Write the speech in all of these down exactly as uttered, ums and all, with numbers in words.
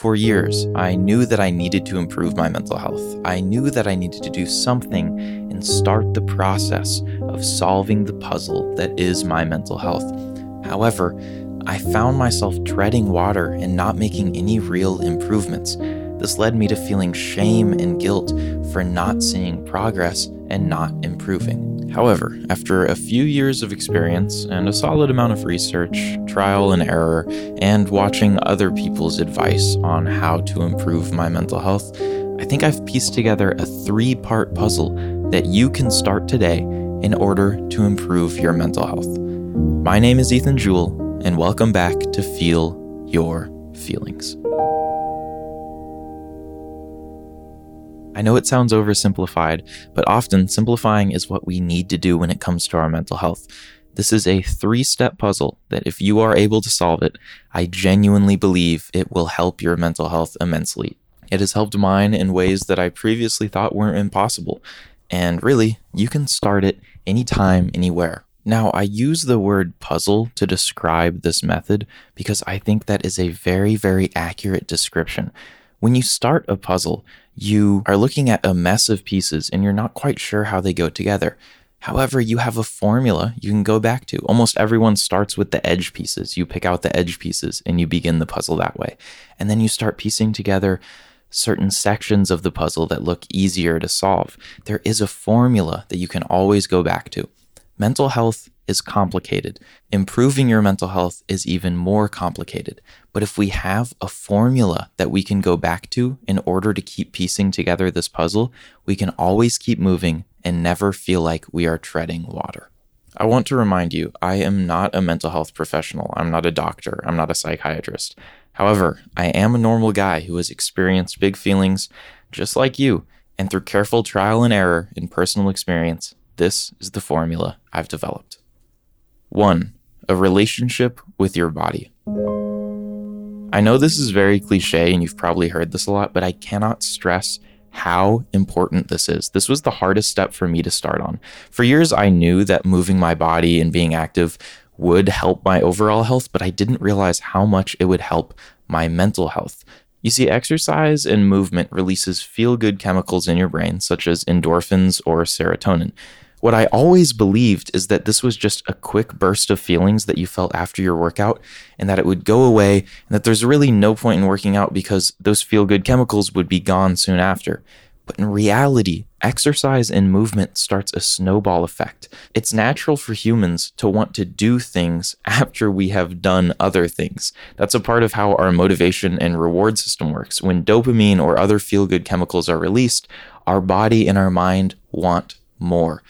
For years, I knew that I needed to improve my mental health. I knew that I needed to do something and start the process of solving the puzzle that is my mental health. However, I found myself treading water and not making any real improvements. This led me to feeling shame and guilt for not seeing progress and not improving. However, after a few years of experience and a solid amount of research, trial and error, and watching other people's advice on how to improve my mental health, I think I've pieced together a three-part puzzle that you can start today in order to improve your mental health. My name is Ethan Jewell, and welcome back to Feel Your Feelings. I know it sounds oversimplified, but often simplifying is what we need to do when it comes to our mental health. This is a three-step puzzle that if you are able to solve it, I genuinely believe it will help your mental health immensely. It has helped mine in ways that I previously thought weren't impossible, and really, you can start it anytime, anywhere. Now, I use the word puzzle to describe this method because I think that is a very, very accurate description. When you start a puzzle, you are looking at a mess of pieces and you're not quite sure how they go together. However, you have a formula you can go back to. Almost everyone starts with the edge pieces. You pick out the edge pieces and you begin the puzzle that way. And then you start piecing together certain sections of the puzzle that look easier to solve. There is a formula that you can always go back to. Mental health is complicated. Improving your mental health is even more complicated. But if we have a formula that we can go back to in order to keep piecing together this puzzle, we can always keep moving and never feel like we are treading water. I want to remind you, I am not a mental health professional. I'm not a doctor. I'm not a psychiatrist. However, I am a normal guy who has experienced big feelings just like you, and through careful trial and error and personal experience, this is the formula I've developed. One, a relationship with your body. I know this is very cliche and you've probably heard this a lot, but I cannot stress how important this is. This was the hardest step for me to start on. For years, I knew that moving my body and being active would help my overall health, but I didn't realize how much it would help my mental health. You see, exercise and movement releases feel-good chemicals in your brain, such as endorphins or serotonin. What I always believed is that this was just a quick burst of feelings that you felt after your workout and that it would go away and that there's really no point in working out because those feel-good chemicals would be gone soon after. But in reality, exercise and movement starts a snowball effect. It's natural for humans to want to do things after we have done other things. That's a part of how our motivation and reward system works. When dopamine or other feel-good chemicals are released, our body and our mind want more.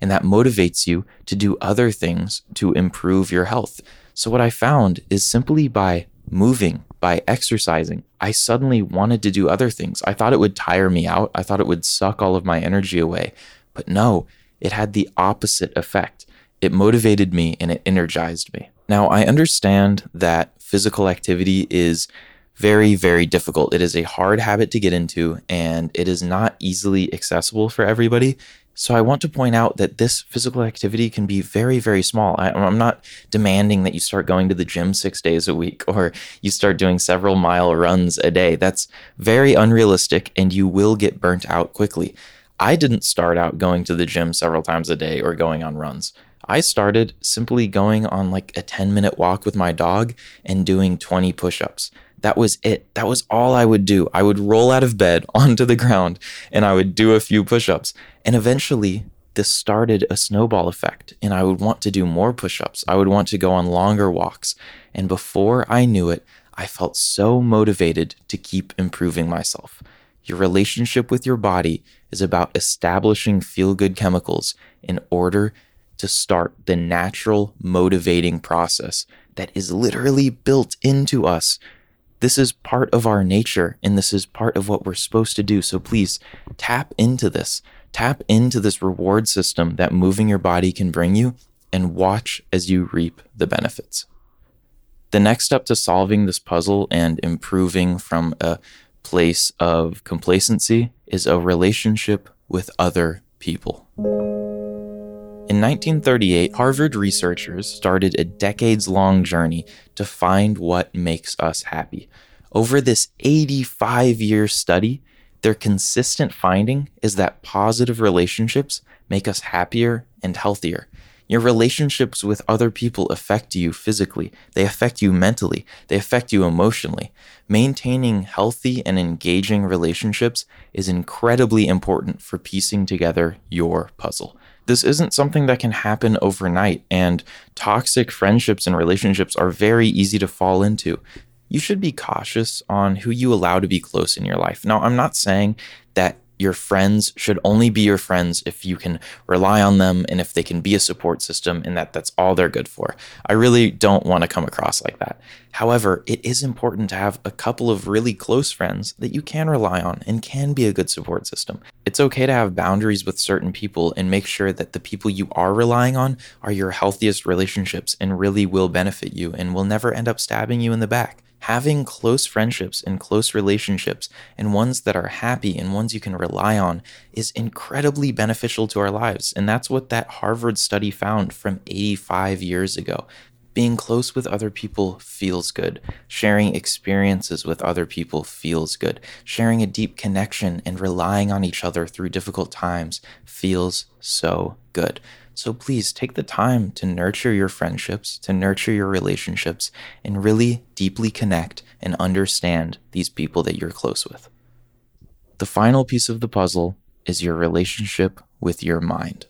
And that motivates you to do other things to improve your health. So what I found is simply by moving, by exercising, I suddenly wanted to do other things. I thought it would tire me out. I thought it would suck all of my energy away. But no, it had the opposite effect. It motivated me and it energized me. Now, I understand that physical activity is very, very difficult. It is a hard habit to get into, and it is not easily accessible for everybody. So I want to point out that this physical activity can be very, very small. I, I'm not demanding that you start going to the gym six days a week or you start doing several mile runs a day. That's very unrealistic and you will get burnt out quickly. I didn't start out going to the gym several times a day or going on runs. I started simply going on like a ten minute walk with my dog and doing twenty push-ups. That was it. That was all I would do. I would roll out of bed onto the ground and I would do a few push-ups. And eventually, this started a snowball effect and I would want to do more push-ups. I would want to go on longer walks. And before I knew it, I felt so motivated to keep improving myself. Your relationship with your body is about establishing feel-good chemicals in order to start the natural motivating process that is literally built into us. This is part of our nature, and this is part of what we're supposed to do. So please tap into this. Tap into this reward system that moving your body can bring you and watch as you reap the benefits. The next step to solving this puzzle and improving from a place of complacency is a relationship with other people. In nineteen thirty-eight, Harvard researchers started a decades-long journey to find what makes us happy. Over this eighty-five year study, their consistent finding is that positive relationships make us happier and healthier. Your relationships with other people affect you physically. They affect you mentally. They affect you emotionally. Maintaining healthy and engaging relationships is incredibly important for piecing together your puzzle. This isn't something that can happen overnight, and toxic friendships and relationships are very easy to fall into. You should be cautious on who you allow to be close in your life. Now, I'm not saying that your friends should only be your friends if you can rely on them and if they can be a support system and that that's all they're good for. I really don't want to come across like that. However, it is important to have a couple of really close friends that you can rely on and can be a good support system. It's okay to have boundaries with certain people and make sure that the people you are relying on are your healthiest relationships and really will benefit you and will never end up stabbing you in the back. Having close friendships and close relationships and ones that are happy and ones you can rely on is incredibly beneficial to our lives. And that's what that Harvard study found from eighty-five years ago. Being close with other people feels good. Sharing experiences with other people feels good. Sharing a deep connection and relying on each other through difficult times feels so good. So please take the time to nurture your friendships, to nurture your relationships, and really deeply connect and understand these people that you're close with. The final piece of the puzzle is your relationship with your mind.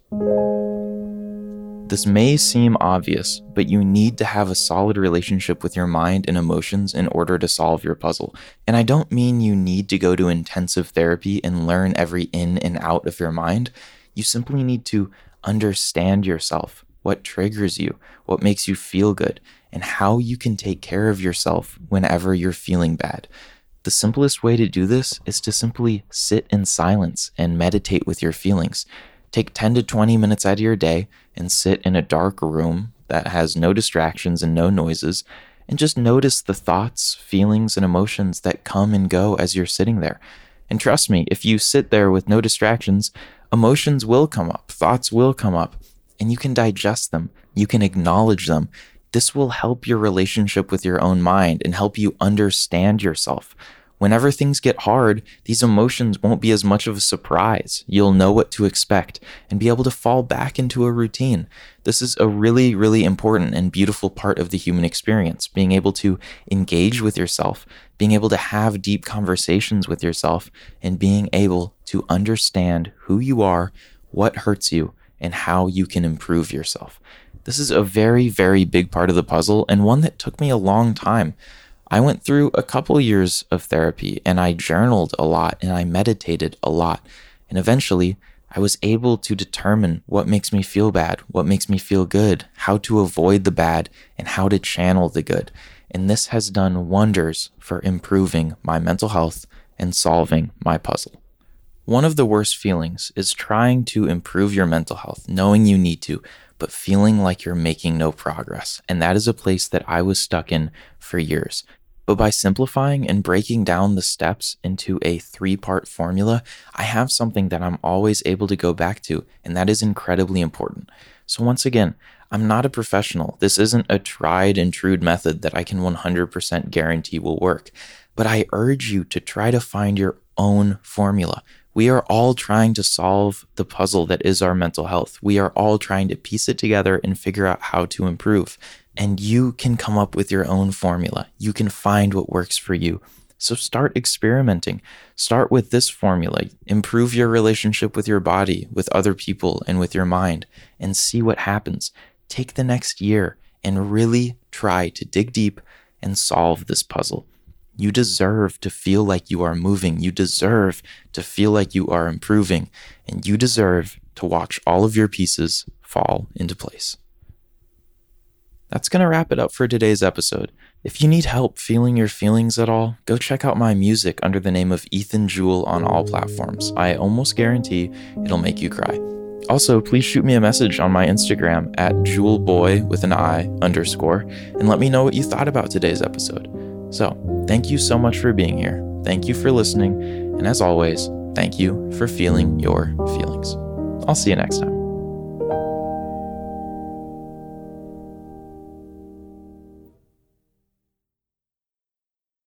This may seem obvious, but you need to have a solid relationship with your mind and emotions in order to solve your puzzle. And I don't mean you need to go to intensive therapy and learn every in and out of your mind. You simply need to understand yourself, what triggers you, what makes you feel good, and how you can take care of yourself whenever you're feeling bad. The simplest way to do this is to simply sit in silence and meditate with your feelings. Take ten to twenty minutes out of your day and sit in a dark room that has no distractions and no noises, and just notice the thoughts, feelings, and emotions that come and go as you're sitting there. And trust me, if you sit there with no distractions, emotions will come up, thoughts will come up, and you can digest them. You can acknowledge them. This will help your relationship with your own mind and help you understand yourself. Whenever things get hard, these emotions won't be as much of a surprise. You'll know what to expect and be able to fall back into a routine. This is a really, really important and beautiful part of the human experience, being able to engage with yourself, being able to have deep conversations with yourself, and being able to understand who you are, what hurts you, and how you can improve yourself. This is a very, very big part of the puzzle and one that took me a long time. I went through a couple years of therapy and I journaled a lot and I meditated a lot. And eventually, I was able to determine what makes me feel bad, what makes me feel good, how to avoid the bad, and how to channel the good. And this has done wonders for improving my mental health and solving my puzzle. One of the worst feelings is trying to improve your mental health, knowing you need to, but feeling like you're making no progress. And that is a place that I was stuck in for years. But by simplifying and breaking down the steps into a three-part formula, I have something that I'm always able to go back to, and that is incredibly important. So once again, I'm not a professional. This isn't a tried and true method that I can one hundred percent guarantee will work. But I urge you to try to find your own formula. We are all trying to solve the puzzle that is our mental health. We are all trying to piece it together and figure out how to improve. And you can come up with your own formula. You can find what works for you. So start experimenting. Start with this formula. Improve your relationship with your body, with other people, and with your mind, and see what happens. Take the next year and really try to dig deep and solve this puzzle. You deserve to feel like you are moving. You deserve to feel like you are improving. And you deserve to watch all of your pieces fall into place. That's going to wrap it up for today's episode. If you need help feeling your feelings at all, go check out my music under the name of Ethan Jewell on all platforms. I almost guarantee it'll make you cry. Also, please shoot me a message on my Instagram at Jewelboy with an I underscore and let me know what you thought about today's episode. So, thank you so much for being here. Thank you for listening. And as always, thank you for feeling your feelings. I'll see you next time.